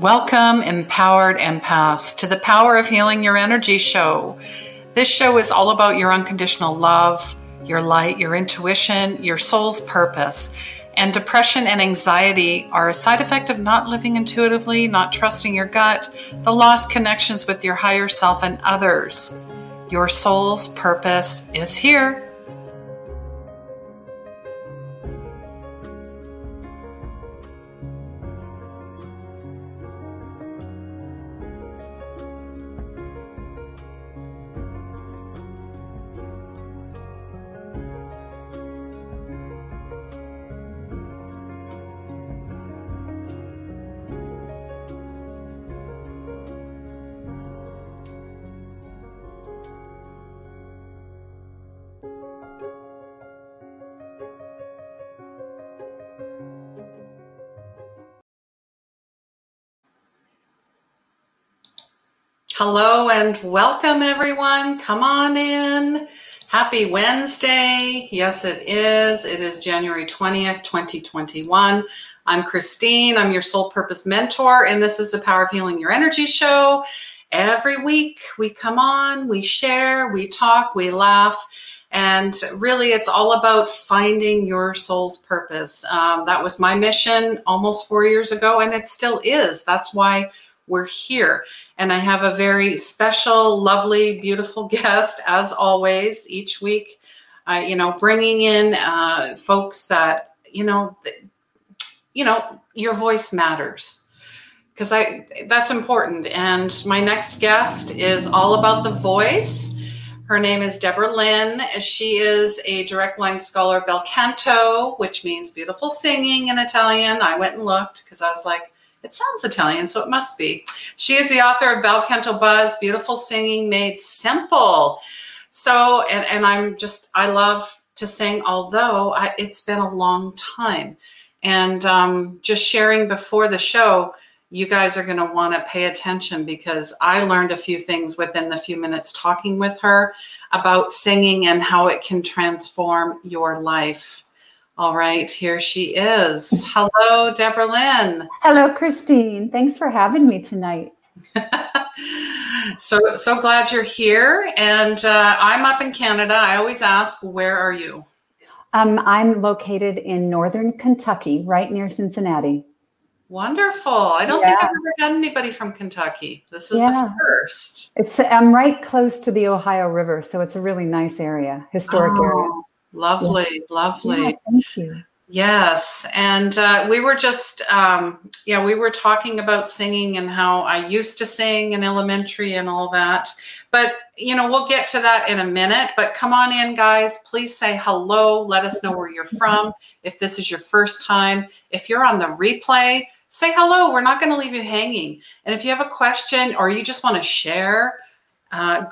Welcome, empowered empaths, to the Power of Healing Your Energy show. This show is all about your unconditional love, your light, your intuition, your soul's purpose. And depression and anxiety are a side effect of not living intuitively, not trusting your gut, the lost connections with your higher self and others. Your soul's purpose is here. Hello and welcome, everyone. Come on in. Happy Wednesday. Yes, it is. It is January 20th, 2021. I'm Christine. I'm your soul purpose mentor, and this is the Power of Healing Your Energy show. Every week we come on, we share, we talk, we laugh, and really it's all about finding your soul's purpose. That was my mission almost 4 years ago, and it still is. That's why we're here. And I have a very special, lovely, beautiful guest, as always, each week, bringing in folks that, your voice matters, because that's important. And my next guest is all about the voice. Her name is Debra Lynn. She is a direct line scholar, Bel Canto, which means beautiful singing in Italian. I went and looked because I was like, it sounds Italian, so it must be. She is the author of Bel Canto Buzz, Beautiful Singing Made Simple. So, and I love to sing, although it's been a long time. And just sharing before the show, you guys are going to want to pay attention, because I learned a few things within the few minutes talking with her about singing and how it can transform your life. All right, here she is. Hello, Debra Lynn. Hello, Christine. Thanks for having me tonight. So glad you're here. And I'm up in Canada. I always ask, where are you? I'm located in northern Kentucky, right near Cincinnati. Wonderful. I don't think I've ever had anybody from Kentucky. This is the first. I'm right close to the Ohio River, so it's a really nice area, historic area. Lovely, yeah. Lovely. Yeah, thank you. Yes. And we were just, we were talking about singing and how I used to sing in elementary and all that. But, we'll get to that in a minute. But come on in, guys. Please say hello. Let us know where you're from. If this is your first time, if you're on the replay, say hello. We're not going to leave you hanging. And if you have a question or you just want to share,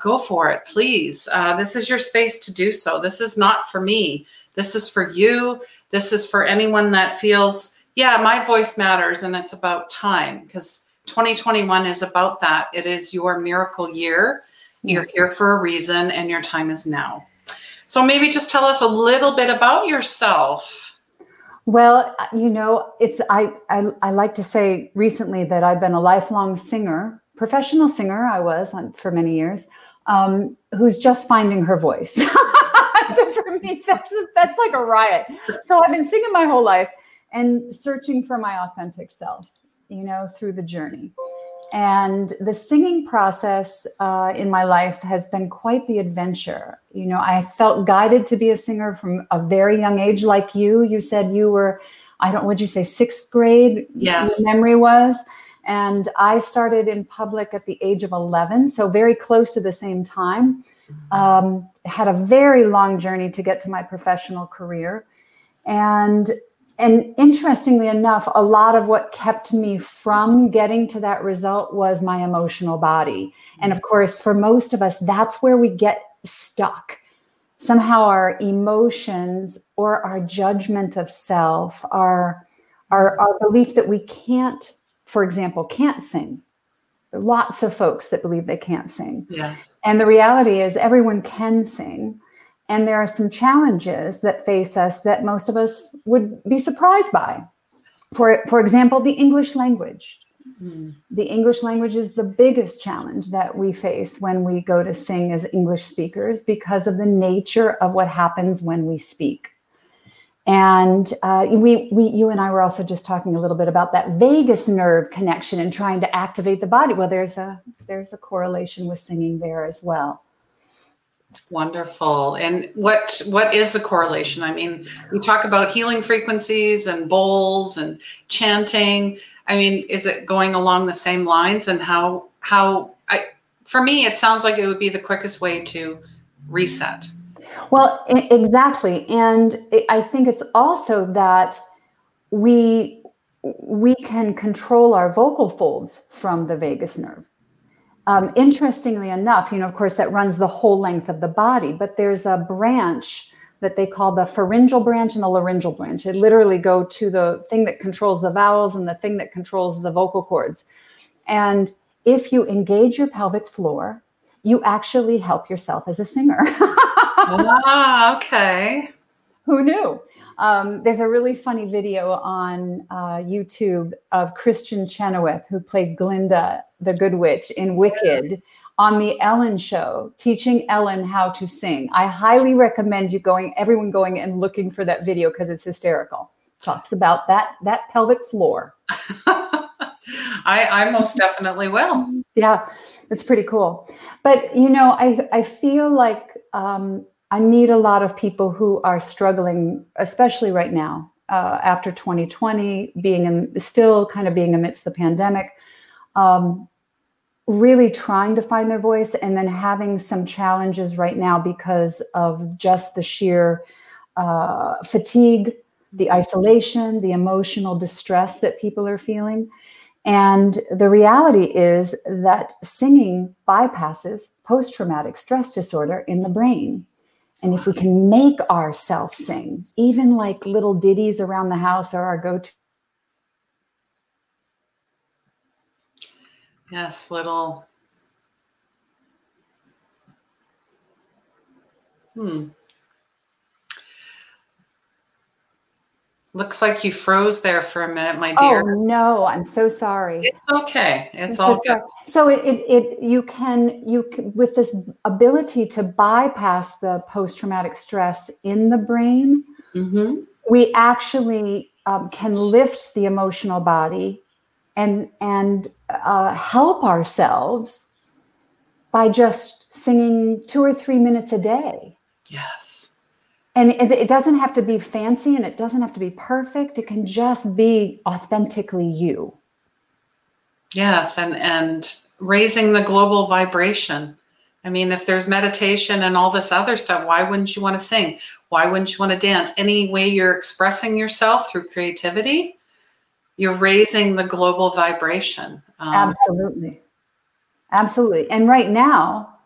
go for it, please. This is your space to do so. This is not for me. This is for you. This is for anyone that feels, my voice matters and it's about time, because 2021 is about that. It is your miracle year. You're here for a reason and your time is now. So maybe just tell us a little bit about yourself. Well, I like to say recently that I've been a lifelong singer. Professional singer I was for many years, who's just finding her voice. So for me, that's like a riot. So I've been singing my whole life and searching for my authentic self, through the journey. And the singing process in my life has been quite the adventure. I felt guided to be a singer from a very young age, like you. You said you were, would you say sixth grade? Yes. Your memory was. And I started in public at the age of 11, so very close to the same time. Had a very long journey to get to my professional career. And interestingly enough, a lot of what kept me from getting to that result was my emotional body. And of course, for most of us, that's where we get stuck. Somehow our emotions or our judgment of self, our belief that we can't, for example, can't sing. There are lots of folks that believe they can't sing. Yes. And the reality is everyone can sing. And there are some challenges that face us that most of us would be surprised by. For example, the English language. Mm. The English language is the biggest challenge that we face when we go to sing as English speakers because of the nature of what happens when we speak. And you and I were also just talking a little bit about that vagus nerve connection and trying to activate the body. Well, there's a correlation with singing there as well. Wonderful. And what is the correlation? I mean, we talk about healing frequencies and bowls and chanting. I mean, is it going along the same lines? And how for me, it sounds like it would be the quickest way to reset. Well, exactly. And I think it's also that we can control our vocal folds from the vagus nerve. Interestingly enough, of course, that runs the whole length of the body, but there's a branch that they call the pharyngeal branch and the laryngeal branch. They literally go to the thing that controls the vowels and the thing that controls the vocal cords. And if you engage your pelvic floor, you actually help yourself as a singer. Ah, okay. Who knew? There's a really funny video on YouTube of Christian Chenoweth, who played Glinda, the Good Witch, in Wicked, on the Ellen show, teaching Ellen how to sing. I highly recommend everyone going and looking for that video because it's hysterical. Talks about that pelvic floor. I most definitely will. Yeah, it's pretty cool. But, I feel like I need a lot of people who are struggling, especially right now, after 2020, still kind of being amidst the pandemic, really trying to find their voice and then having some challenges right now because of just the sheer fatigue, the isolation, the emotional distress that people are feeling. And the reality is that singing bypasses post-traumatic stress disorder in the brain. And if we can make ourselves sing, even like little ditties around the house are our go-to. Yes, little. Looks like you froze there for a minute, my dear. Oh, no, I'm so sorry. It's okay. It's all good. So you can, with this ability to bypass the post-traumatic stress in the brain, mm-hmm. we actually can lift the emotional body and help ourselves by just singing 2 or 3 minutes a day. Yes. And it doesn't have to be fancy and it doesn't have to be perfect. It can just be authentically you. Yes. And raising the global vibration. I mean, if there's meditation and all this other stuff, why wouldn't you want to sing? Why wouldn't you want to dance? Any way you're expressing yourself through creativity, you're raising the global vibration. Absolutely. Absolutely. And right now,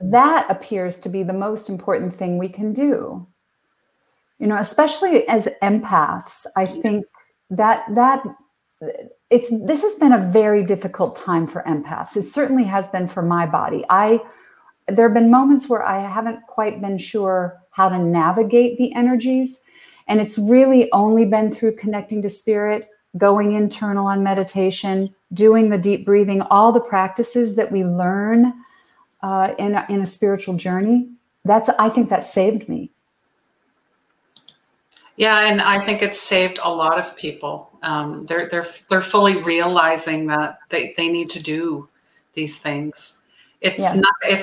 that appears to be the most important thing we can do. Especially as empaths, I think this has been a very difficult time for empaths. It certainly has been for my body. There have been moments where I haven't quite been sure how to navigate the energies. And it's really only been through connecting to spirit, going internal on meditation, doing the deep breathing, all the practices that we learn in a spiritual journey. I think that saved me. Yeah, and I think it's saved a lot of people. They're fully realizing that they need to do these things. It's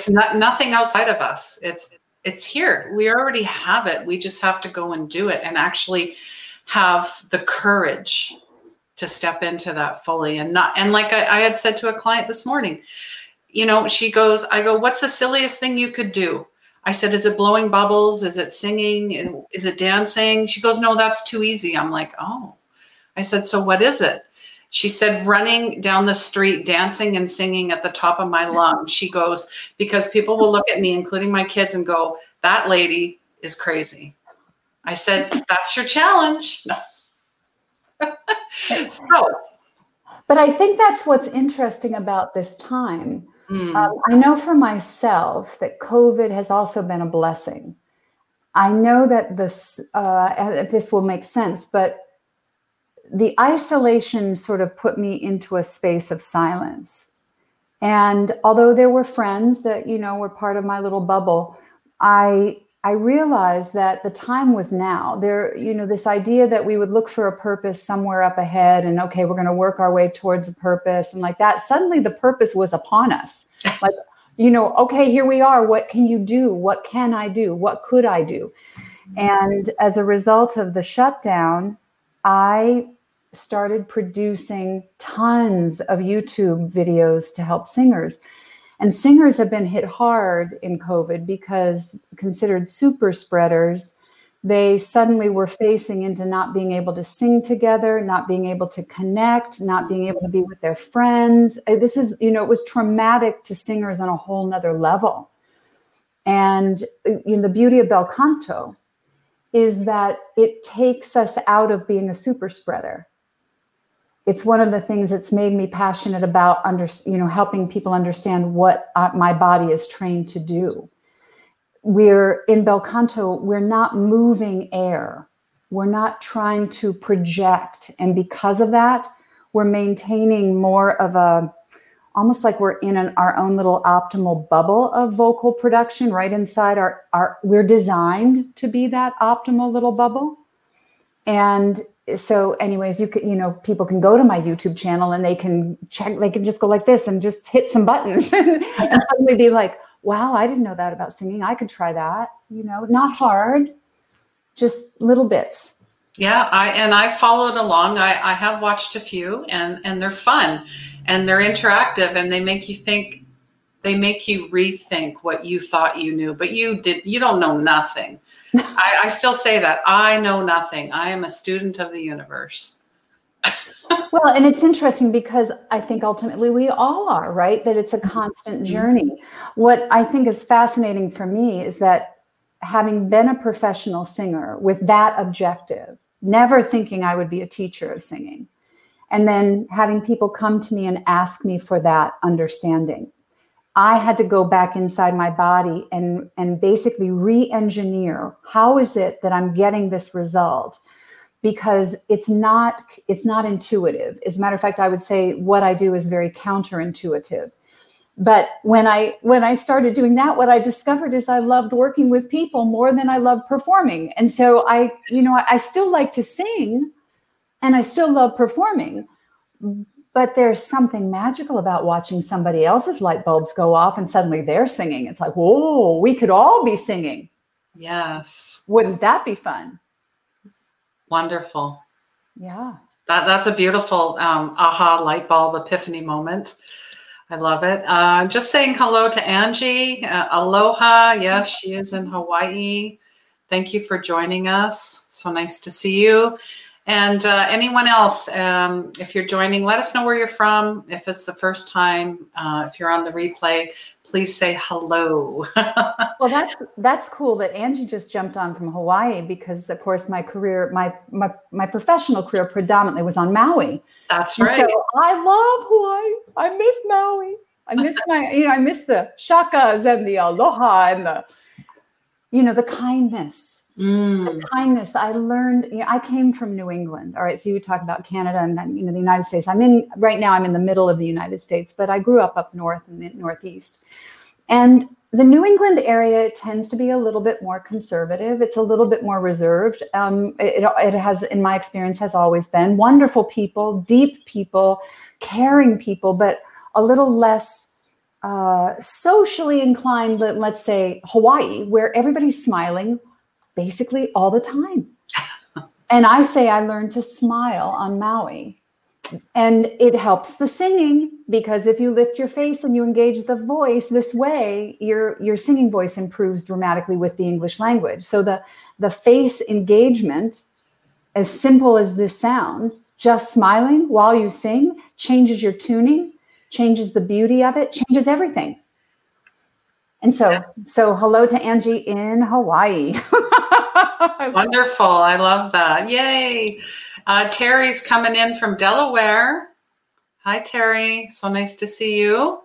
not nothing outside of us. It's here. We already have it. We just have to go and do it and actually have the courage to step into that fully and like I had said to a client this morning. She goes, I go, what's the silliest thing you could do? I said, is it blowing bubbles? Is it singing? Is it dancing? She goes, no, that's too easy. I'm like, oh. I said, so what is it? She said, running down the street, dancing and singing at the top of my lungs. She goes, because people will look at me, including my kids, and go, that lady is crazy. I said, that's your challenge. No. But I think that's what's interesting about this time. I know for myself that COVID has also been a blessing. I know that this will make sense, but the isolation sort of put me into a space of silence. And although there were friends that, you know, were part of my little bubble, I realized that the time was now. There, you know, this idea that we would look for a purpose somewhere up ahead and, okay, we're going to work our way towards a purpose and like that. Suddenly the purpose was upon us. Like, you know, okay, here we are. What can you do? What can I do? What could I do? And as a result of the shutdown, I started producing tons of YouTube videos to help singers. And singers have been hit hard in COVID because considered super spreaders, they suddenly were facing into not being able to sing together, not being able to connect, not being able to be with their friends. This is, you know, it was traumatic to singers on a whole nother level. And you know, the beauty of Bel Canto is that it takes us out of being a super spreader. It's one of the things that's made me passionate about helping people understand what my body is trained to do. We're in Bel Canto, we're not moving air. We're not trying to project. And because of that, we're maintaining more of a, almost like we're in our own little optimal bubble of vocal production right inside we're designed to be that optimal little bubble. And so anyways, people can go to my YouTube channel and they can check, they can just go like this and just hit some buttons and suddenly be like, wow, I didn't know that about singing. I could try that, you know, not hard, just little bits. Yeah, I followed along. I have watched a few and they're fun and they're interactive and they make you think, they make you rethink what you thought you knew, but you don't know nothing. I still say that. I know nothing. I am a student of the universe. Well, and it's interesting because I think ultimately we all are, right? That it's a constant journey. What I think is fascinating for me is that having been a professional singer with that objective, never thinking I would be a teacher of singing, and then having people come to me and ask me for that understanding, I had to go back inside my body and basically re-engineer how is it that I'm getting this result, because it's not intuitive. As a matter of fact, I would say what I do is very counterintuitive. But when I started doing that, what I discovered is I loved working with people more than I loved performing. And so I still like to sing and I still love performing. But there's something magical about watching somebody else's light bulbs go off and suddenly they're singing. It's like, whoa, we could all be singing. Yes. Wouldn't that be fun? Wonderful. Yeah. That's a beautiful aha light bulb epiphany moment. I love it. Just saying hello to Angie. Aloha. Yes, she is in Hawaii. Thank you for joining us. So nice to see you. And anyone else, if you're joining, let us know where you're from. If it's the first time, if you're on the replay, please say hello. Well, that's cool that Angie just jumped on from Hawaii because, of course, my career, my professional career predominantly was on Maui. That's right. So I love Hawaii. I miss Maui. I miss I miss the shakas and the aloha and the kindness. The kindness I learned. I came from New England. All right, so you talk about Canada and then, the United States. I'm in the middle of the United States, but I grew up north in the Northeast. And the New England area tends to be a little bit more conservative. It's a little bit more reserved. It has, in my experience, has always been wonderful people, deep people, caring people, but a little less socially inclined. Let's say Hawaii, where everybody's smiling basically all the time. And I say I learned to smile on Maui. And it helps the singing because if you lift your face and you engage the voice this way, your singing voice improves dramatically with the English language. So the face engagement, as simple as this sounds, just smiling while you sing, changes your tuning, changes the beauty of it, changes everything. And so hello to Angie in Hawaii. Wonderful. I love that. Yay. Terry's coming in from Delaware. Hi, Terry. So nice to see you.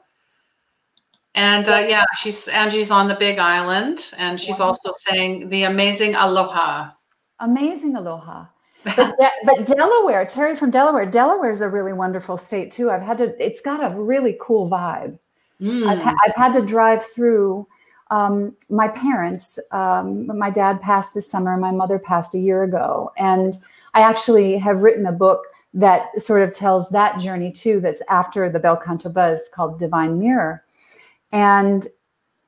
And Angie's on the Big Island. And she's also saying the amazing aloha. But Delaware, Terry from Delaware. Delaware is a really wonderful state too. It's got a really cool vibe. Mm. I've had to drive through. My parents, my dad passed this summer, my mother passed a year ago. And I actually have written a book that sort of tells that journey too, that's after the Bel Canto Buzz, called Divine Mirror. And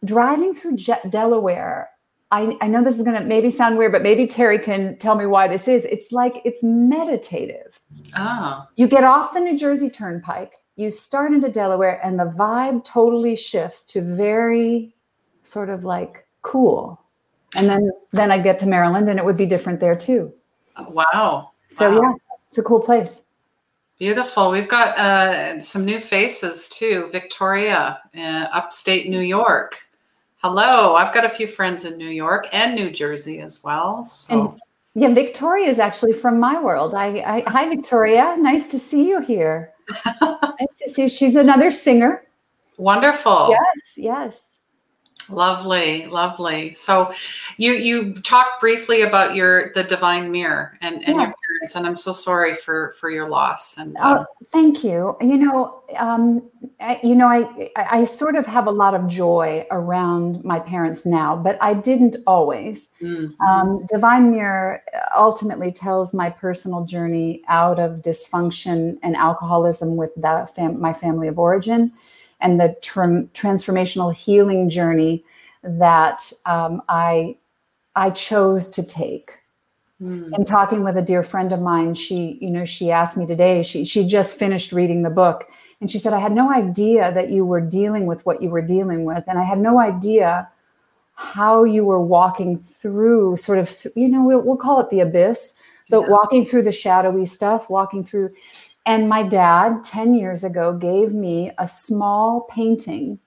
driving through Delaware, I know this is going to maybe sound weird, but maybe Terry can tell me why this is. It's like, it's meditative. Oh. You get off the New Jersey Turnpike, you start into Delaware, and the vibe totally shifts to very sort of like cool. And then I'd get to Maryland and it would be different there too. Wow. So wow. Yeah, it's a cool place. Beautiful. We've got some new faces too. Victoria, upstate New York. Hello. I've got a few friends in New York and New Jersey as well. So. And yeah, Victoria is actually from my world. Hi, Victoria. Nice to see you here. Nice to see you. She's another singer. Wonderful. Yes, yes. Lovely, lovely. So you talked briefly about the Divine Mirror and your parents, and I'm so sorry for your loss. And thank you. I sort of have a lot of joy around my parents now, but I didn't always. Mm-hmm. Divine Mirror ultimately tells my personal journey out of dysfunction and alcoholism with that my family of origin, and the transformational healing journey that I chose to take. Mm. And talking with a dear friend of mine, she asked me today, she just finished reading the book, and she said, I had no idea that you were dealing with what you were dealing with. And I had no idea how you were walking through sort of, we'll call it the abyss, but walking through the shadowy stuff, walking through... And my dad, 10 years ago, gave me a small painting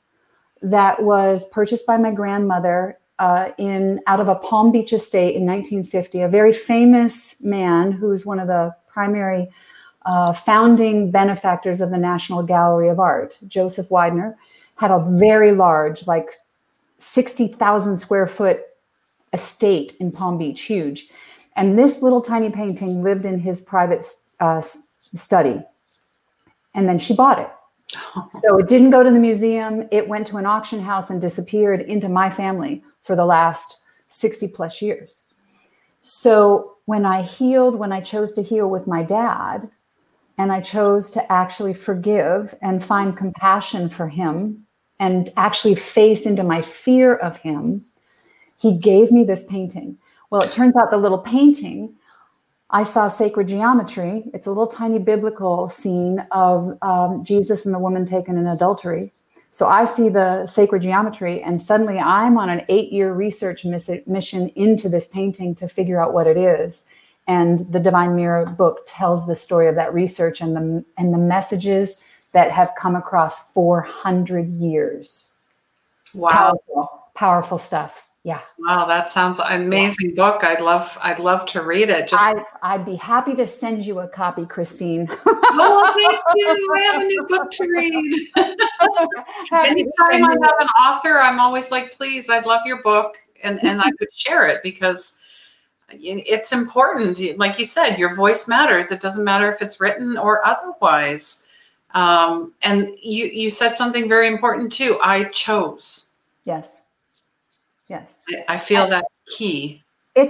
that was purchased by my grandmother out of a Palm Beach estate in 1950. A very famous man who was one of the primary founding benefactors of the National Gallery of Art, Joseph Widener, had a very large, like 60,000 square foot estate in Palm Beach, huge. And this little tiny painting lived in his private study. And then she bought it. So it didn't go to the museum. It went to an auction house and disappeared into my family for the last 60 plus years. So when I chose to heal with my dad, and I chose to actually forgive and find compassion for him and actually face into my fear of him, he gave me this painting. Well, it turns out the little painting, I saw sacred geometry. It's a little tiny biblical scene of Jesus and the woman taken in adultery. So I see the sacred geometry, and suddenly I'm on an 8-year research mission into this painting to figure out what it is. And the Divine Mirror book tells the story of that research and the messages that have come across 400 years. Wow. Powerful stuff. Yeah. Wow, that sounds an amazing book. I'd love to read it. I'd be happy to send you a copy, Christine. Oh, thank you. I have a new book to read. Anytime I have an author, I'm always like, please, I'd love your book. And I would share it because it's important. Like you said, your voice matters. It doesn't matter if it's written or otherwise. And you said something very important too. I chose. Yes. Yes, I feel that key. I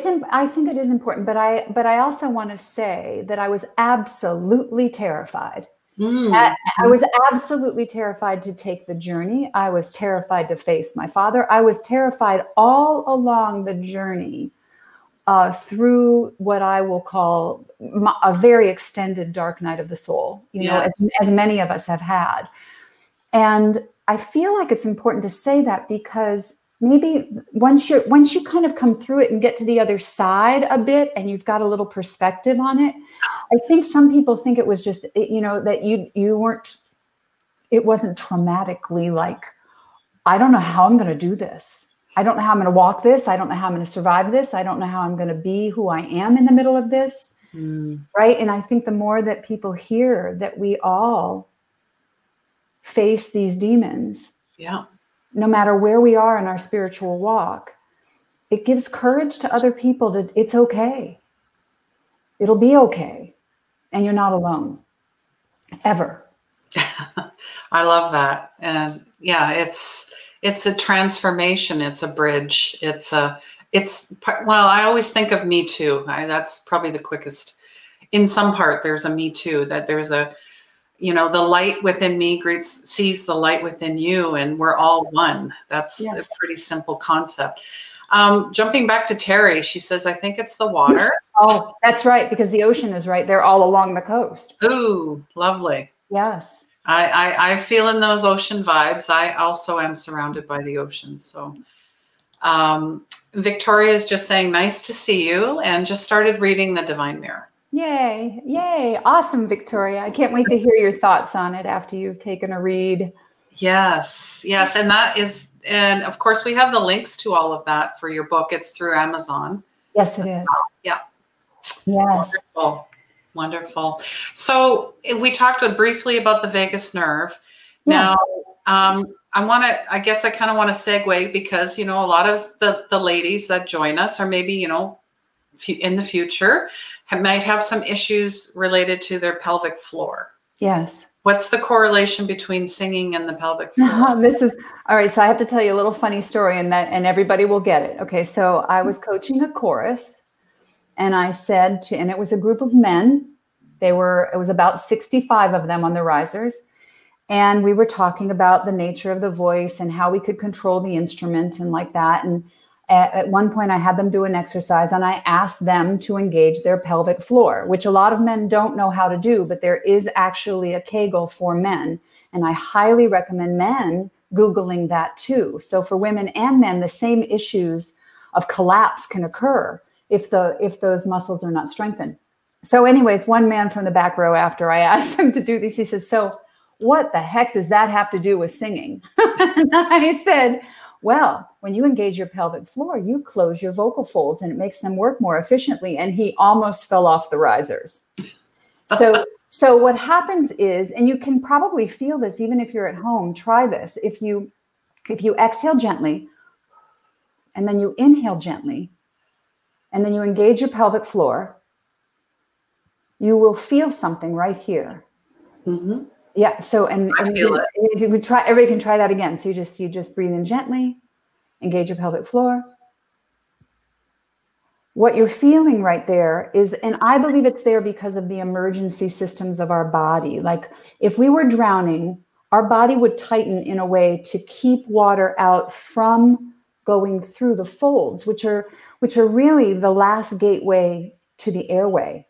think it is important, but I also want to say that I was absolutely terrified. Mm. I was absolutely terrified to take the journey. I was terrified to face my father. I was terrified all along the journey through what I will call a very extended dark night of the soul. As many of us have had, and I feel like it's important to say that because. Maybe once you kind of come through it and get to the other side a bit and you've got a little perspective on it, I think some people think it was just, that it wasn't traumatically like, I don't know how I'm going to do this. I don't know how I'm going to walk this. I don't know how I'm going to survive this. I don't know how I'm going to be who I am in the middle of this. Mm. Right. And I think the more that people hear that we all face these demons. Yeah. No matter where we are in our spiritual walk, it gives courage to other people it's okay. It'll be okay. And you're not alone, ever. I love that. And yeah, it's a transformation. It's a bridge. Well, I always think of Me Too. That's probably the quickest. In some part, there's a Me Too, that there's a, you know, the light within me sees the light within you, and we're all one. That's a pretty simple concept. Jumping back to Terry, she says, I think it's the water. Oh, that's right. Because the ocean is right there all along the coast. Ooh, lovely. Yes. I feel in those ocean vibes. I also am surrounded by the ocean. So Victoria is just saying, nice to see you, and just started reading The Divine Mirror. Yay. Yay. Awesome, Victoria. I can't wait to hear your thoughts on it after you've taken a read. Yes. Yes. And of course, we have the links to all of that for your book. It's through Amazon. Yes, it is. Yeah. Yes. Wonderful. Wonderful. So we talked briefly about the vagus nerve. Yes. Now, I kind of want to segue, because, you know, a lot of the ladies that join us are maybe, you know, in the future might have some issues related to their pelvic floor. Yes. What's the correlation between singing and the pelvic floor? All right. So I have to tell you a little funny story, and everybody will get it. Okay. So I was coaching a chorus, and I said, and it was a group of men. It was about 65 of them on the risers. And we were talking about the nature of the voice and how we could control the instrument and like that. And at one point I had them do an exercise, and I asked them to engage their pelvic floor, which a lot of men don't know how to do, but there is actually a Kegel for men. And I highly recommend men Googling that too. So for women and men, the same issues of collapse can occur if those muscles are not strengthened. So anyways, one man from the back row, after I asked them to do this, he says, so what the heck does that have to do with singing? And I said, well, when you engage your pelvic floor, you close your vocal folds, and it makes them work more efficiently. And he almost fell off the risers. So what happens is, and you can probably feel this even if you're at home, try this. If you exhale gently, and then you inhale gently, and then you engage your pelvic floor, you will feel something right here. Mm-hmm. Yeah. So, and you can try, everybody can try that again. So you just breathe in gently, engage your pelvic floor. What you're feeling right there is, and I believe it's there because of the emergency systems of our body. Like if we were drowning, our body would tighten in a way to keep water out from going through the folds, which are really the last gateway to the airway.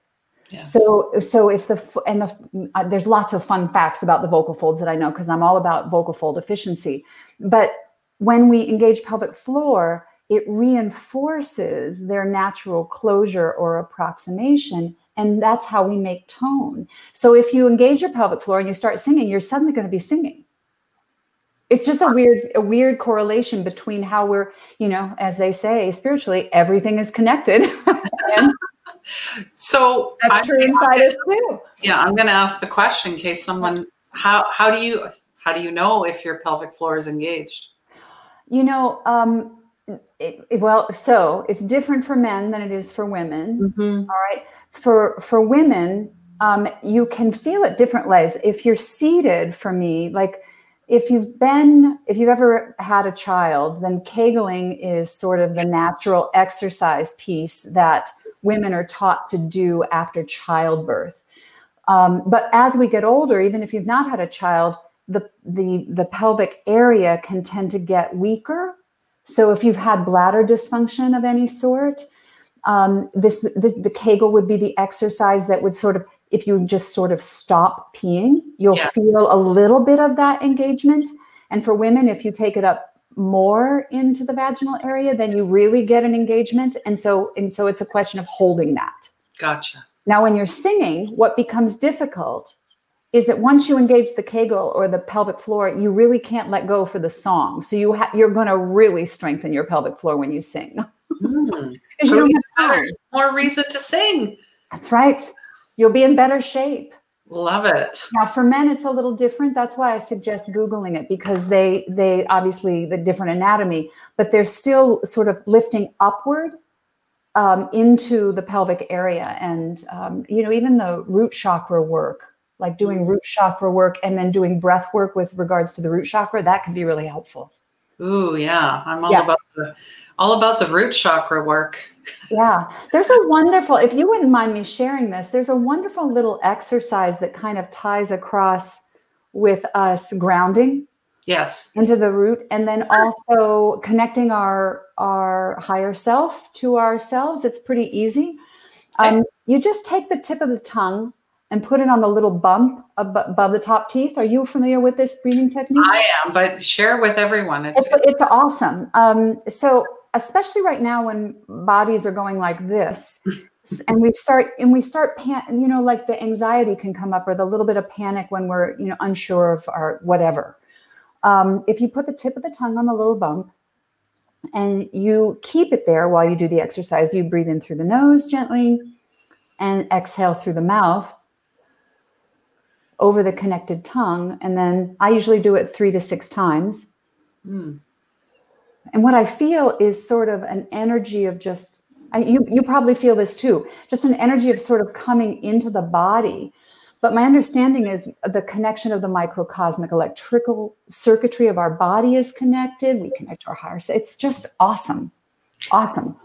Yes. So there's lots of fun facts about the vocal folds that I know, because I'm all about vocal fold efficiency. But when we engage pelvic floor, it reinforces their natural closure or approximation. And that's how we make tone. So if you engage your pelvic floor and you start singing, you're suddenly going to be singing. It's just a weird correlation between how we're, you know, as they say, spiritually, everything is connected. So that's true inside us too. Yeah, I'm going to ask the question in case someone, how do you know if your pelvic floor is engaged? You know, so it's different for men than it is for women. Mm-hmm. All right, for women, you can feel it different ways. If you're seated, for me, like if you've ever had a child, then Kegeling is sort of the natural exercise piece that women are taught to do after childbirth. But as we get older, even if you've not had a child, the pelvic area can tend to get weaker. So if you've had bladder dysfunction of any sort, the Kegel would be the exercise that would sort of, if you just sort of stop peeing, you'll feel a little bit of that engagement. And for women, if you take it up more into the vaginal area, then you really get an engagement. And so it's a question of holding that. Gotcha. Now, when you're singing, what becomes difficult is that once you engage the Kegel or the pelvic floor, you really can't let go for the song. So you're going to really strengthen your pelvic floor when you sing. So you have more reason to sing. That's right. You'll be in better shape. Love it. Now for men, it's a little different. That's why I suggest Googling it, because they obviously the different anatomy, but they're still sort of lifting upward into the pelvic area. And, you know, even the root chakra work, like doing root chakra work and then doing breath work with regards to the root chakra, that can be really helpful. Ooh, yeah. I'm all about the root chakra work. Yeah. There's a wonderful, if you wouldn't mind me sharing this, there's a wonderful little exercise that kind of ties across with us grounding. Yes. Into the root. And then also connecting our higher self to ourselves. It's pretty easy. You just take the tip of the tongue and put it on the little bump above the top teeth. Are you familiar with this breathing technique? I am, but share with everyone. It's awesome. So especially right now when bodies are going like this, and we start, you know, like the anxiety can come up or the little bit of panic when we're, you know, unsure of our whatever. If you put the tip of the tongue on the little bump and you keep it there while you do the exercise, you breathe in through the nose gently and exhale through the mouth over the connected tongue. And then I usually do it 3 to 6 times. Mm. And what I feel is sort of an energy of just, you probably feel this too, just an energy of sort of coming into the body. But my understanding is the connection of the microcosmic electrical circuitry of our body is connected. We connect to our higher self. It's just awesome. Awesome.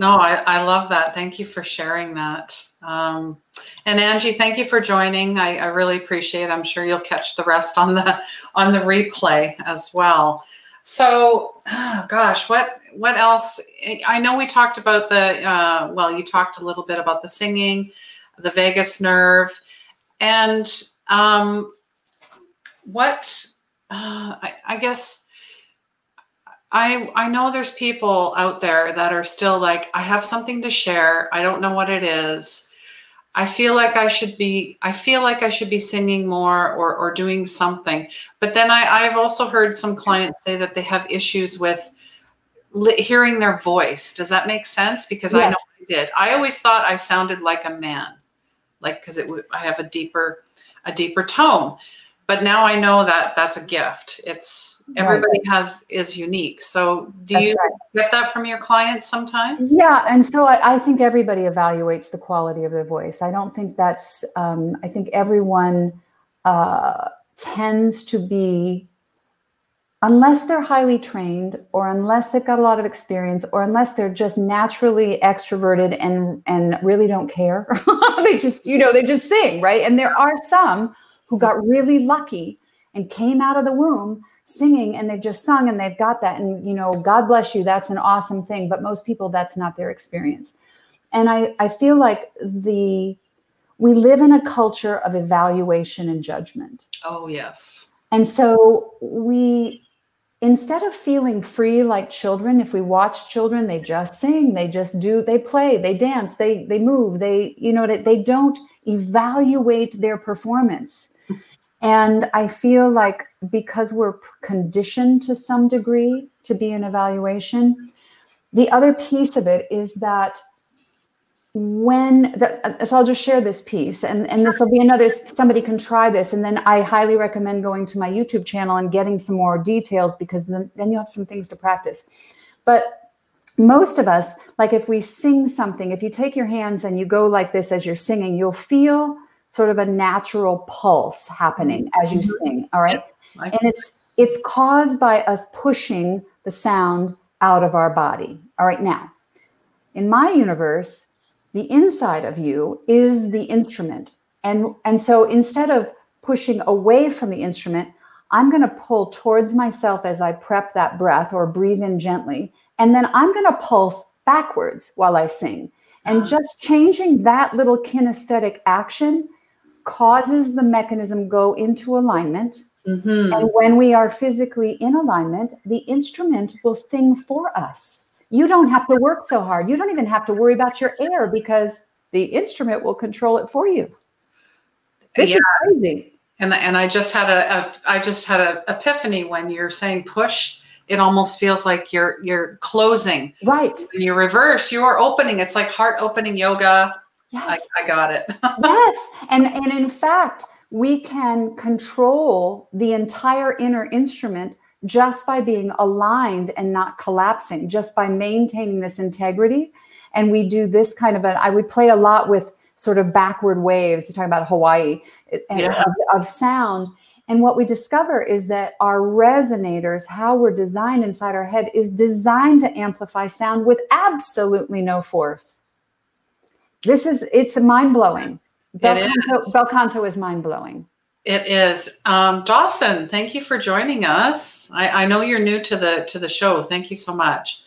No, I love that. Thank you for sharing that. And Angie, thank you for joining. I really appreciate it. I'm sure you'll catch the rest on the replay as well. So, gosh, what else? I know we talked about you talked a little bit about the singing, the vagus nerve, and I guess. I know there's people out there that are still like, I have something to share. I don't know what it is. I feel like I should be singing more or doing something. But then I've also heard some clients say that they have issues with hearing their voice. Does that make sense? Because yes. I know I did. I always thought I sounded like a man, like, because I have a deeper tone. But now I know that that's a gift. It's everybody is unique. So do you get that from your clients sometimes? Yeah. And so I think everybody evaluates the quality of their voice. I don't think that's, I think everyone tends to be, unless they're highly trained or unless they've got a lot of experience or unless they're just naturally extroverted and really don't care, they just sing, right? And there are some who got really lucky and came out of the womb singing and they've just sung and they've got that. And, you know, God bless you. That's an awesome thing. But most people, that's not their experience. And I feel like we live in a culture of evaluation and judgment. Oh, yes. And so instead of feeling free like children, if we watch children, they just sing, they just do, they play, they dance, they move, they don't evaluate their performance. And I feel like because we're conditioned to some degree to be an evaluation, the other piece of it is that so I'll just share this piece and this will be another, somebody can try this. And then I highly recommend going to my YouTube channel and getting some more details because then you have some things to practice. But most of us, like if we sing something, if you take your hands and you go like this as you're singing, you'll feel sort of a natural pulse happening as you sing. All right. And it's caused by us pushing the sound out of our body. All right. Now, in my universe, the inside of you is the instrument. And so instead of pushing away from the instrument, I'm going to pull towards myself as I prep that breath or breathe in gently. And then I'm going to pulse backwards while I sing. And just changing that little kinesthetic action causes the mechanism go into alignment. Mm-hmm. And when we are physically in alignment, the instrument will sing for us. You don't have to work so hard. You don't even have to worry about your air because the instrument will control it for you. This is crazy. And I just had a epiphany when you're saying push. It almost feels like you're closing. Right. So when you reverse, you are opening. It's like heart opening yoga. Yes. I got it. Yes. And in fact, we can control the entire inner instrument just by being aligned and not collapsing, just by maintaining this integrity. And we do this kind of we play a lot with sort of backward waves, talking about Hawaii, and of sound. And what we discover is that our resonators, how we're designed inside our head, is designed to amplify sound with absolutely no force. It's mind-blowing. Bel Canto is mind-blowing. It is. Dawson, thank you for joining us. I know you're new to the show. Thank you so much.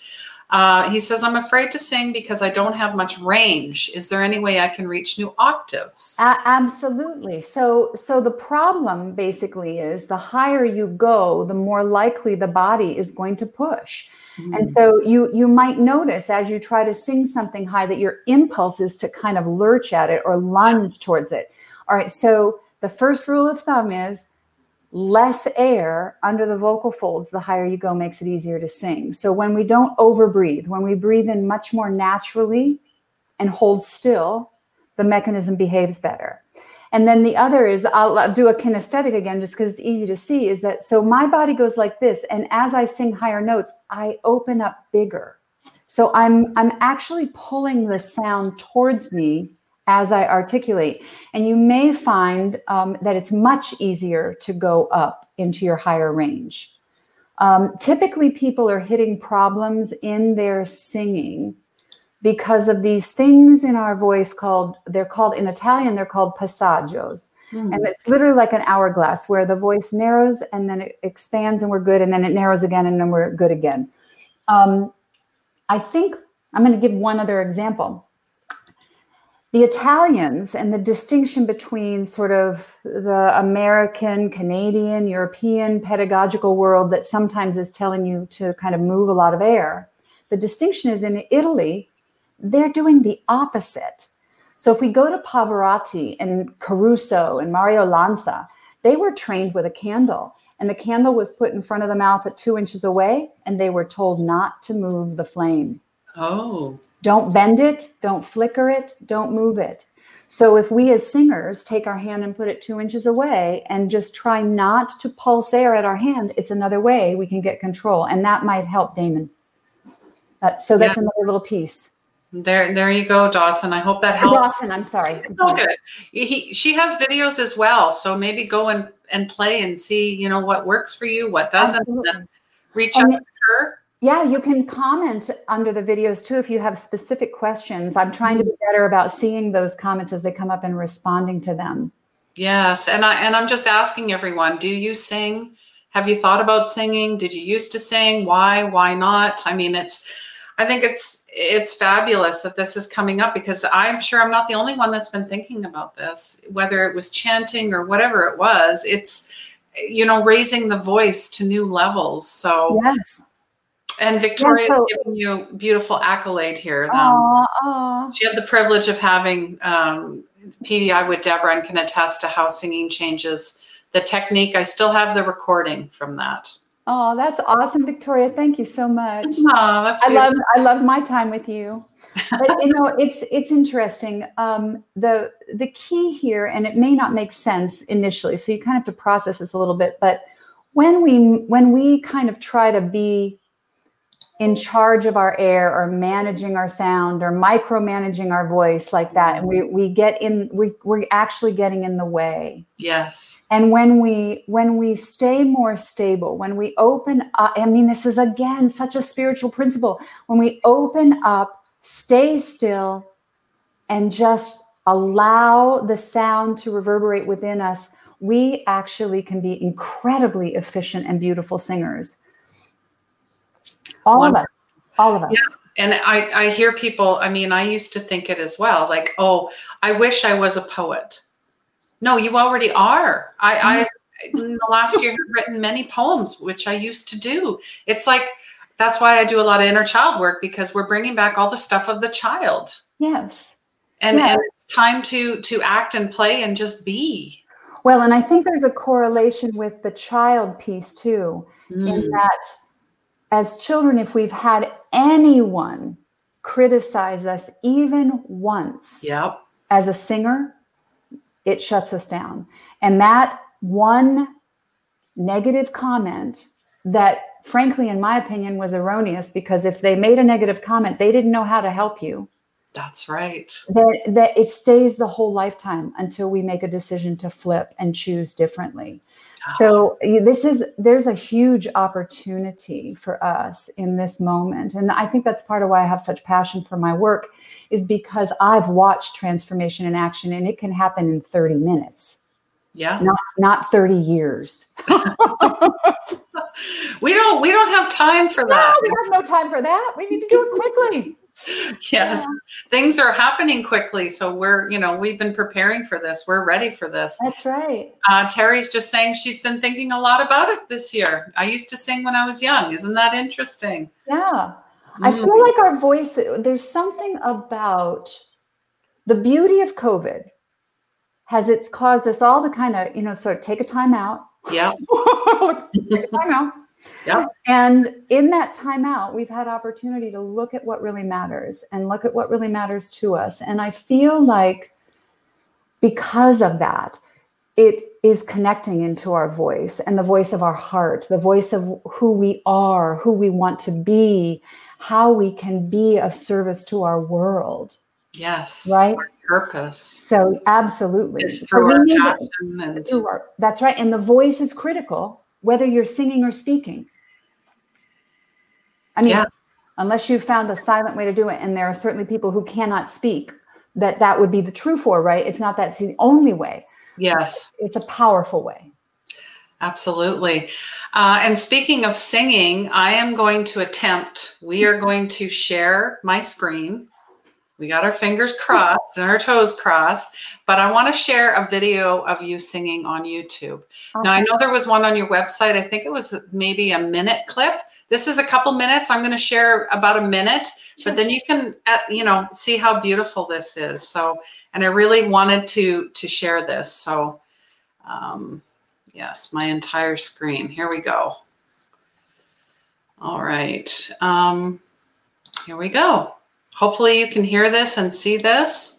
He says, I'm afraid to sing because I don't have much range. Is there any way I can reach new octaves? Absolutely. So the problem basically is the higher you go, the more likely the body is going to push. Mm. And so you might notice as you try to sing something high that your impulse is to kind of lurch at it or lunge towards it. All right. So the first rule of thumb is less air under the vocal folds, the higher you go, makes it easier to sing. So when we don't overbreathe, when we breathe in much more naturally and hold still, the mechanism behaves better. And then the other is, I'll do a kinesthetic again, just because it's easy to see, is that so my body goes like this. And as I sing higher notes, I open up bigger. So I'm actually pulling the sound towards me as I articulate. And you may find that it's much easier to go up into your higher range. Typically, people are hitting problems in their singing because of these things in our voice they're called in Italian, they're called passaggios. Mm-hmm. And it's literally like an hourglass where the voice narrows and then it expands and we're good. And then it narrows again and then we're good again. I think I'm going to give one other example. The Italians, and the distinction between sort of the American, Canadian, European pedagogical world that sometimes is telling you to kind of move a lot of air, the distinction is in Italy, they're doing the opposite. So if we go to Pavarotti and Caruso and Mario Lanza, they were trained with a candle, and the candle was put in front of the mouth at 2 inches away, and they were told not to move the flame. Oh. Don't bend it, don't flicker it, don't move it. So if we as singers take our hand and put it 2 inches away and just try not to pulse air at our hand, it's another way we can get control. And that might help, Damon. So that's another little piece. There you go, Dawson. I hope that helps. Dawson, I'm sorry. It's all good. She has videos as well. So maybe go and play and see, what works for you, what doesn't. And reach out to her. Yeah, you can comment under the videos too if you have specific questions. I'm trying to be better about seeing those comments as they come up and responding to them. Yes, and I'm just asking everyone, do you sing? Have you thought about singing? Did you used to sing? Why not? I mean, I think it's fabulous that this is coming up because I'm sure I'm not the only one that's been thinking about this, whether it was chanting or whatever it was. It's raising the voice to new levels. So yes. And Victoria is giving you a beautiful accolade here. She had the privilege of having PVI with Debra and can attest to how singing changes the technique. I still have the recording from that. Oh, that's awesome, Victoria. Thank you so much. Oh, that's beautiful. I love my time with you. But it's interesting. The key here, and it may not make sense initially, so you kind of have to process this a little bit, but when we kind of try to be in charge of our air or managing our sound or micromanaging our voice like that. And we're actually getting in the way. Yes. And when we stay more stable, when we open up, I mean, this is again, such a spiritual principle. When we open up, stay still and just allow the sound to reverberate within us, we actually can be incredibly efficient and beautiful singers. All of us. Yeah. And I hear people, I mean, I used to think it as well, like, oh, I wish I was a poet. No, you already are. I in the last year, have written many poems, which I used to do. It's like, that's why I do a lot of inner child work, because we're bringing back all the stuff of the child. Yes. And it's time to act and play and just be. Well, and I think there's a correlation with the child piece too, in that as children, if we've had anyone criticize us even once as a singer, it shuts us down. And that one negative comment that, frankly, in my opinion, was erroneous, because if they made a negative comment, they didn't know how to help you. That's right. That it stays the whole lifetime until we make a decision to flip and choose differently. So there's a huge opportunity for us in this moment. And I think that's part of why I have such passion for my work, is because I've watched transformation in action, and it can happen in 30 minutes. Yeah. Not 30 years. We don't have time for that. No, we have no time for that. We need to do it quickly. Yes. Yeah. Things are happening quickly. So we've been preparing for this. We're ready for this. That's right. Terry's just saying she's been thinking a lot about it this year. I used to sing when I was young. Isn't that interesting? Yeah. I feel like our voice, there's something about the beauty of COVID has it's caused us all to kind of, sort of take a time out. Yeah. Take a time out. Yeah. And in that time out, we've had opportunity to look at what really matters and look at what really matters to us. And I feel like because of that, it is connecting into our voice and the voice of our heart, the voice of who we are, who we want to be, how we can be of service to our world. Yes. Right. Our purpose. So absolutely. It's through our passion. That's right. And the voice is critical, whether you're singing or speaking. I mean, unless you found a silent way to do it, and there are certainly people who cannot speak, that would be the true for, right? It's not that's the only way. Yes. It's a powerful way. Absolutely. And speaking of singing, I am going to attempt, we are going to share my screen. We got our fingers crossed and our toes crossed, but I want to share a video of you singing on YouTube. Awesome. Now, I know there was one on your website. I think it was maybe a minute clip. This is a couple minutes. I'm going to share about a minute, but then you can, see how beautiful this is. So, and I really wanted to share this. So, yes, my entire screen. Here we go. All right. Here we go. Hopefully you can hear this and see this.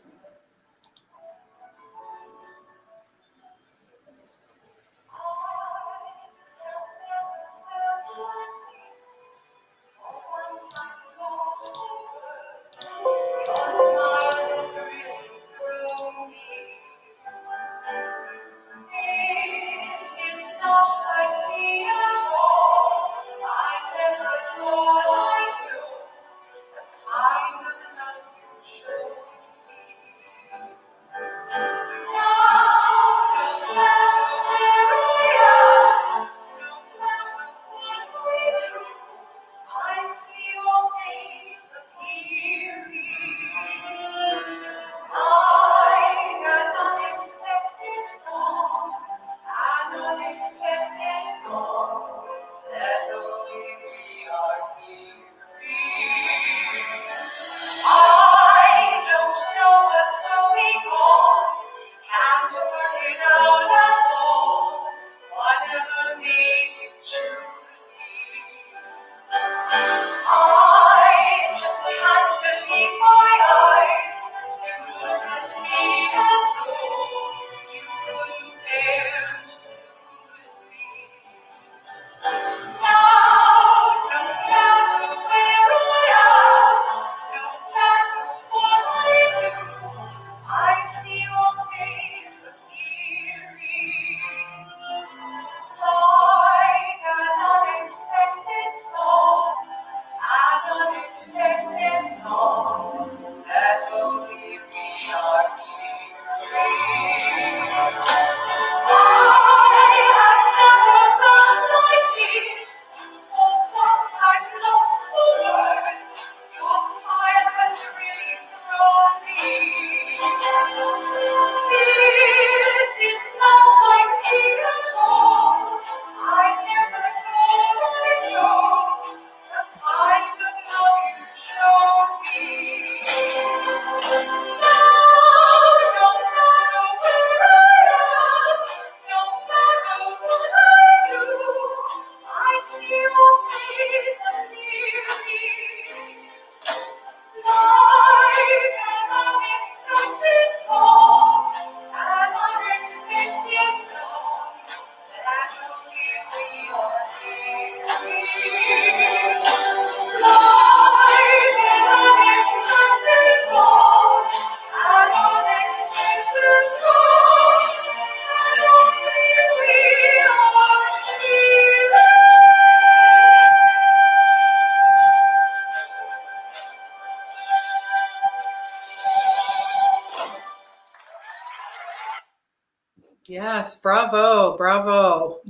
Yes, bravo, bravo.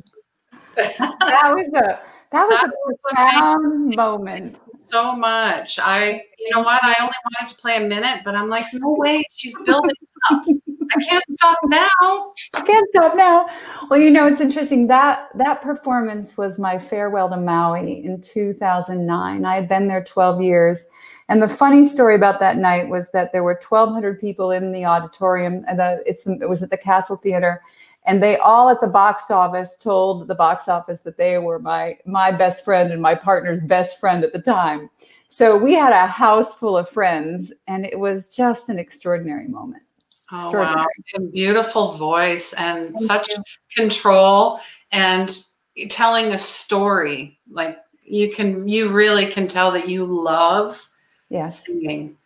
That was a profound moment. Thank you so much. I only wanted to play a minute, but I'm like, no way, she's building up. I can't stop now. Well, it's interesting that performance was my farewell to Maui in 2009. I had been there 12 years. And the funny story about that night was that there were 1,200 people in the auditorium. It was at the Castle Theater. And they all at the box office told the box office that they were my best friend and my partner's best friend at the time. So we had a house full of friends, and it was just an extraordinary moment. Oh, wow. A beautiful voice and control and telling a story. Like you really can tell that you love singing.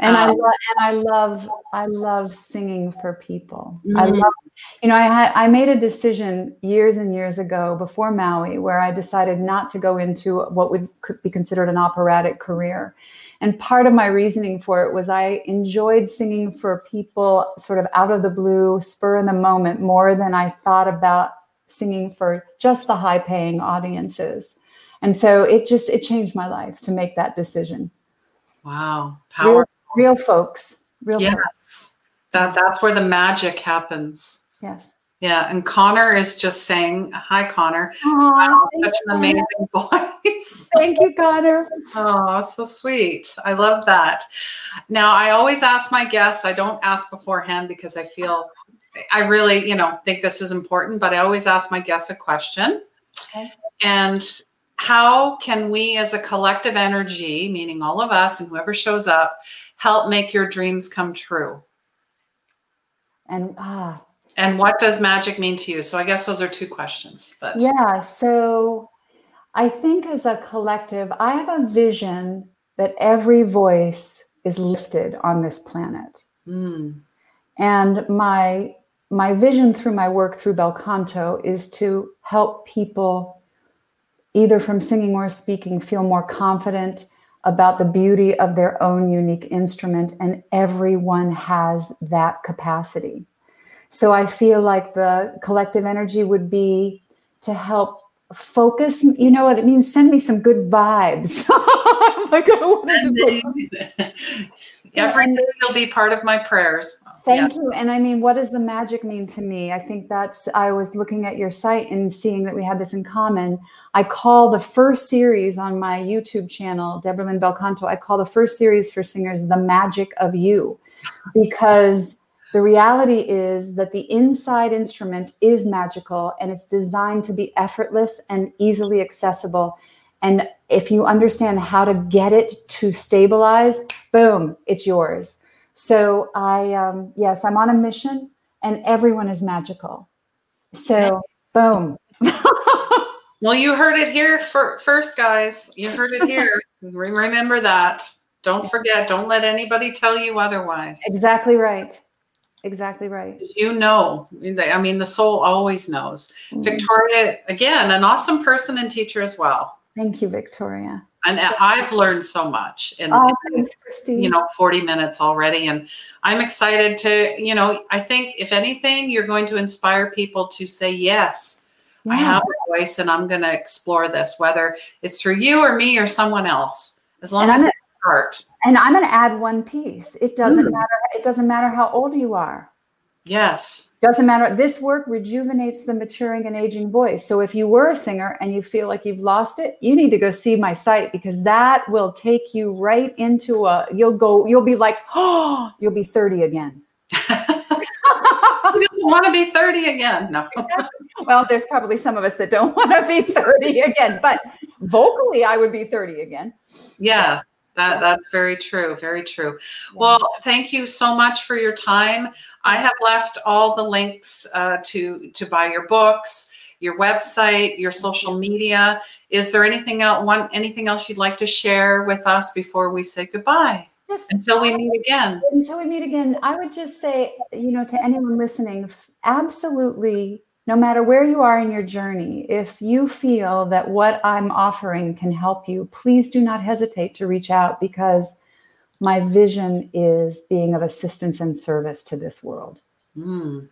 And I love singing for people. Mm-hmm. I made a decision years and years ago before Maui where I decided not to go into what would be considered an operatic career. And part of my reasoning for it was I enjoyed singing for people sort of out of the blue, spur in the moment, more than I thought about singing for just the high paying audiences. And so it changed my life to make that decision. Wow. Powerful. Real folks. Yes. That's where the magic happens. Yes. Yeah. And Connor is just saying, hi, Connor. Aww, wow, such an amazing voice. Thank you, Connor. Oh, so sweet. I love that. Now, I always ask my guests. I don't ask beforehand because I really, think this is important, but I always ask my guests a question. Okay. And how can we as a collective energy, meaning all of us and whoever shows up, help make your dreams come true? And what does magic mean to you? So I guess those are two questions. But yeah, so I think as a collective, I have a vision that every voice is lifted on this planet. Mm. And my vision through my work through Bel Canto is to help people either from singing or speaking feel more confident about the beauty of their own unique instrument, and everyone has that capacity. So I feel like the collective energy would be to help focus. You know what it means? Send me some good vibes. Like, I want to every day you'll be part of my prayers. Thank you. And what does the magic mean to me? I think I was looking at your site and seeing that we had this in common. I call the first series on my YouTube channel, Debra Lynn Bel Canto, I call the first series for singers, The Magic of You, because the reality is that the inside instrument is magical and it's designed to be effortless and easily accessible. And if you understand how to get it to stabilize, boom, it's yours. So I'm on a mission, and everyone is magical. So boom. Well, you heard it here first, guys. You heard it here. Remember that. Don't forget. Don't let anybody tell you otherwise. Exactly right. You know, the soul always knows. Mm-hmm. Victoria, again, an awesome person and teacher as well. Thank you, Victoria. And I've learned so much in 40 minutes already. And I'm excited to, I think if anything, you're going to inspire people to say, yes, yeah, I have a voice and I'm going to explore this, whether it's through you or me or someone else, as long as it's heart. And I'm going to add one piece. It doesn't matter. It doesn't matter how old you are. Yes. Doesn't matter. This work rejuvenates the maturing and aging voice. So if you were a singer and you feel like you've lost it, you need to go see my site, because that will take you right into you'll be like, oh, you'll be 30 again. Who doesn't want to be 30 again? No. Well, there's probably some of us that don't want to be 30 again, but vocally I would be 30 again. Yes. That's very true. Very true. Well, thank you so much for your time. I have left all the links to buy your books, your website, your social media. Is there anything else you'd like to share with us before we say goodbye? Yes. Until we meet again, I would just say, to anyone listening, absolutely, no matter where you are in your journey, if you feel that what I'm offering can help you, please do not hesitate to reach out, because my vision is being of assistance and service to this world. Mm.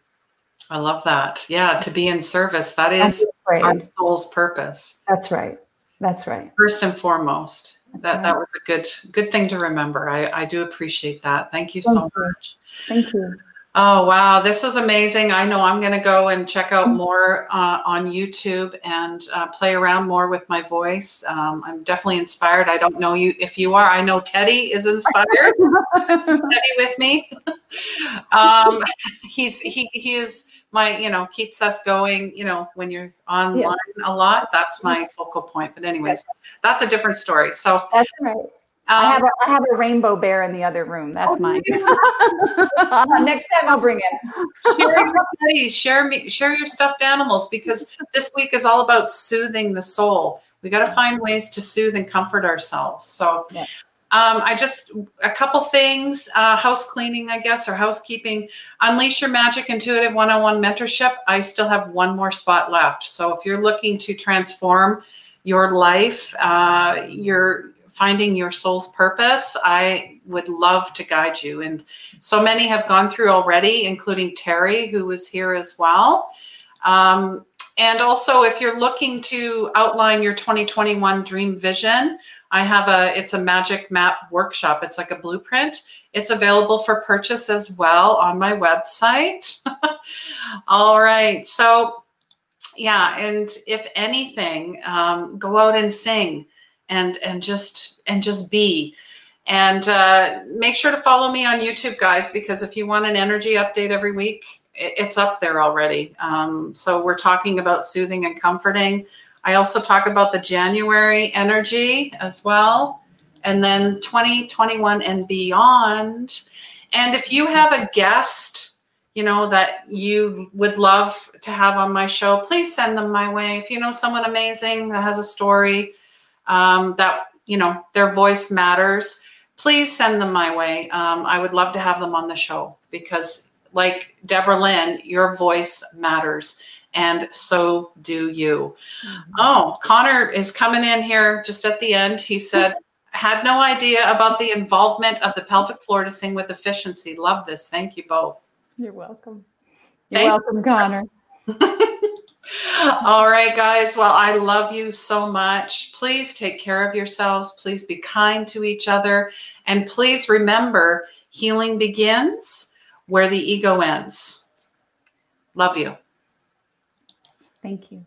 I love that. Yeah, to be in service. That is our soul's purpose. That's right. That's right. First and foremost. That was a good thing to remember. I do appreciate that. Thank you so much. Thank you. Oh, wow. This was amazing. I know I'm going to go and check out more on YouTube and play around more with my voice. I'm definitely inspired. I don't know you if you are. I know Teddy is inspired. Teddy with me. He is my, keeps us going, when you're online a lot. That's my focal point. But anyways, that's a different story. So that's right. I have a rainbow bear in the other room. That's mine. Next time I'll bring it. Share your stuffed animals, because this week is all about soothing the soul. We got to find ways to soothe and comfort ourselves. So a couple things, house cleaning, I guess, or housekeeping. Unleash Your Magic Intuitive One-on-One Mentorship. I still have one more spot left. So if you're looking to transform your life, your finding your soul's purpose, I would love to guide you. And so many have gone through already, including Terry, who was here as well. And also, if you're looking to outline your 2021 dream vision, I have it's a magic map workshop. It's like a blueprint. It's available for purchase as well on my website. All right. So yeah. And if anything, go out and sing. And just be, and make sure to follow me on YouTube, guys, because if you want an energy update every week, it's up there already. So we're talking about soothing and comforting. I also talk about the January energy as well, and then 2021 and beyond. And if you have a guest, that you would love to have on my show, please send them my way. If you know someone amazing that has a story, that, their voice matters, please send them my way. I would love to have them on the show, because like Debra Lynn, your voice matters, and so do you. Mm-hmm. Oh, Connor is coming in here just at the end. He said, had no idea about the involvement of the pelvic floor to sing with efficiency. Love this. Thank you both. You're welcome. You're welcome, Connor. All right, guys. Well, I love you so much. Please take care of yourselves. Please be kind to each other. And please remember, healing begins where the ego ends. Love you. Thank you.